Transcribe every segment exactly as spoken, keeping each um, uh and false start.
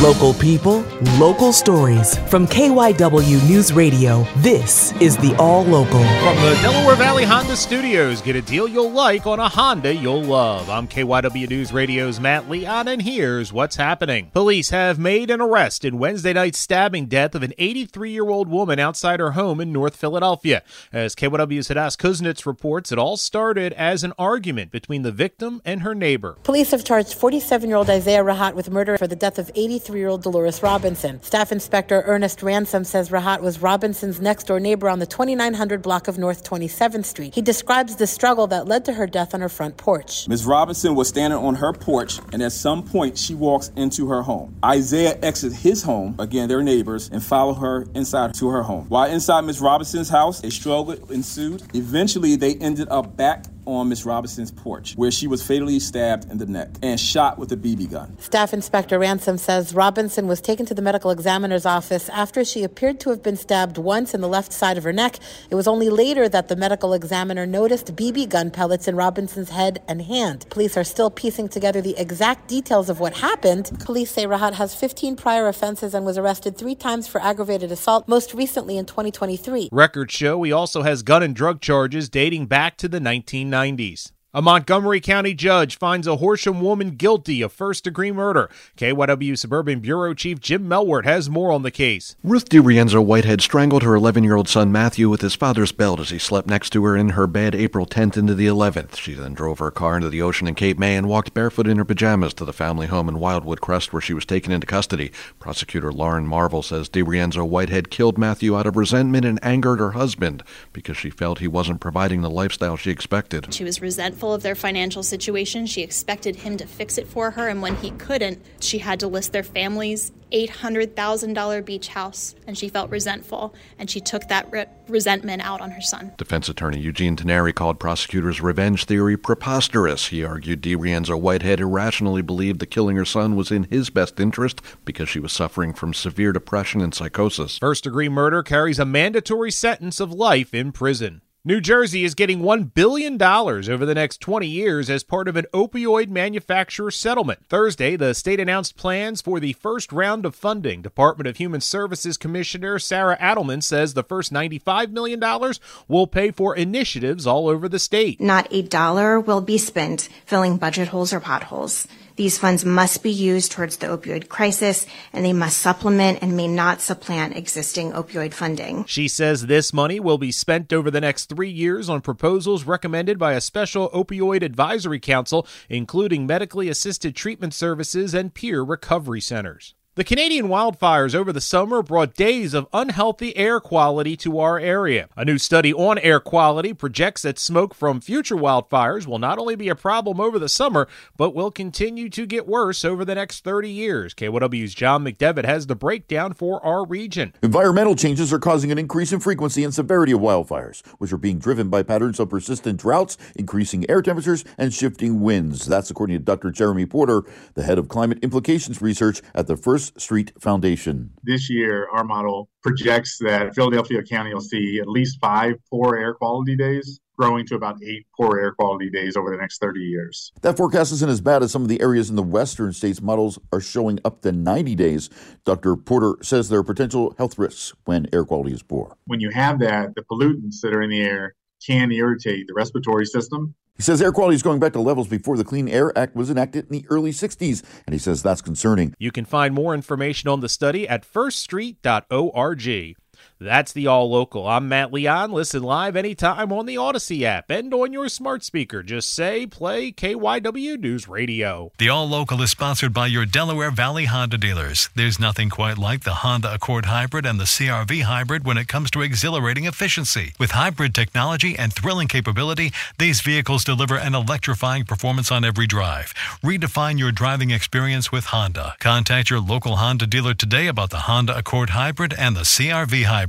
Local people, local stories. From K Y W News Radio, this is the All Local. From the Delaware Valley Honda Studios, get a deal you'll like on a Honda you'll love. I'm K Y W News Radio's Matt Leon, and here's what's happening. Police have made an arrest in Wednesday night's stabbing death of an eighty-three-year-old woman outside her home in North Philadelphia. As K Y W's Hadass Kuznets reports, it all started as an argument between the victim and her neighbor. Police have charged forty-seven-year-old Isaiah Rahat with murder for the death of eighty-three-year-old Dolores Robinson. Staff Inspector Ernest Ransom says Rahat was Robinson's next-door neighbor on the twenty-nine hundred block of North twenty-seventh Street. He describes the struggle that led to her death on her front porch. Miz Robinson was standing on her porch, and at some point, she walks into her home. Isaiah exits his home, again, their neighbors, and follow her inside to her home. While inside Miz Robinson's house, a struggle ensued. Eventually, they ended up back on Miss Robinson's porch, where she was fatally stabbed in the neck and shot with a B B gun. Staff Inspector Ransom says Robinson was taken to the medical examiner's office after she appeared to have been stabbed once in the left side of her neck. It was only later that the medical examiner noticed B B gun pellets in Robinson's head and hand. Police are still piecing together the exact details of what happened. Police say Rahat has fifteen prior offenses and was arrested three times for aggravated assault, most recently in twenty twenty-three. Records show he also has gun and drug charges dating back to the nineteen nineties. nineties. A Montgomery County judge finds a Horsham woman guilty of first-degree murder. K Y W Suburban Bureau Chief Jim Melwert has more on the case. Ruth DiRienzo Whitehead strangled her eleven-year-old son Matthew with his father's belt as he slept next to her in her bed April tenth into the eleventh. She then drove her car into the ocean in Cape May and walked barefoot in her pajamas to the family home in Wildwood Crest, where she was taken into custody. Prosecutor Lauren Marvel says DiRienzo Whitehead killed Matthew out of resentment and angered her husband because she felt he wasn't providing the lifestyle she expected. She was resentful of their financial situation. She expected him to fix it for her, and when he couldn't, she had to list their family's eight hundred thousand dollars beach house, and she felt resentful, and she took that re- resentment out on her son. Defense attorney Eugene Tenery called prosecutors' revenge theory preposterous. He argued DiRienzo Whitehead irrationally believed that killing her son was in his best interest because she was suffering from severe depression and psychosis. First-degree murder carries a mandatory sentence of life in prison. New Jersey is getting one billion dollars over the next twenty years as part of an opioid manufacturer settlement. Thursday, the state announced plans for the first round of funding. Department of Human Services Commissioner Sarah Adelman says the first ninety-five million dollars will pay for initiatives all over the state. Not a dollar will be spent filling budget holes or potholes. These funds must be used towards the opioid crisis, and they must supplement and may not supplant existing opioid funding. She says this money will be spent over the next three years on proposals recommended by a special opioid advisory council, including medically assisted treatment services and peer recovery centers. The Canadian wildfires over the summer brought days of unhealthy air quality to our area. A new study on air quality projects that smoke from future wildfires will not only be a problem over the summer, but will continue to get worse over the next thirty years. K Y W's John McDevitt has the breakdown for our region. Environmental changes are causing an increase in frequency and severity of wildfires, which are being driven by patterns of persistent droughts, increasing air temperatures, and shifting winds. That's according to Doctor Jeremy Porter, the head of climate implications research at the First Street Foundation. This year, our model projects that Philadelphia County will see at least five poor air quality days, growing to about eight poor air quality days over the next thirty years. That forecast isn't as bad as some of the areas in the western states models are showing up to ninety days. Doctor Porter says there are potential health risks when air quality is poor. When you have that, the pollutants that are in the air can irritate the respiratory system. He says air quality is going back to levels before the Clean Air Act was enacted in the early sixties, and he says that's concerning. You can find more information on the study at first street dot org. That's the All Local. I'm Matt Leon. Listen live anytime on the Odyssey app and on your smart speaker. Just say, play K Y W News Radio. The All Local is sponsored by your Delaware Valley Honda dealers. There's nothing quite like the Honda Accord Hybrid and the C R V Hybrid when it comes to exhilarating efficiency. With hybrid technology and thrilling capability, these vehicles deliver an electrifying performance on every drive. Redefine your driving experience with Honda. Contact your local Honda dealer today about the Honda Accord Hybrid and the C R V Hybrid.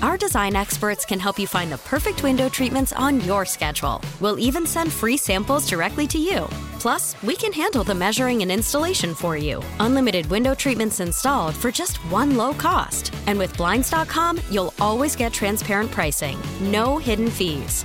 Our design experts can help you find the perfect window treatments on your schedule. We'll even send free samples directly to you. Plus, we can handle the measuring and installation for you. Unlimited window treatments installed for just one low cost. And with Blinds dot com, you'll always get transparent pricing. No hidden fees.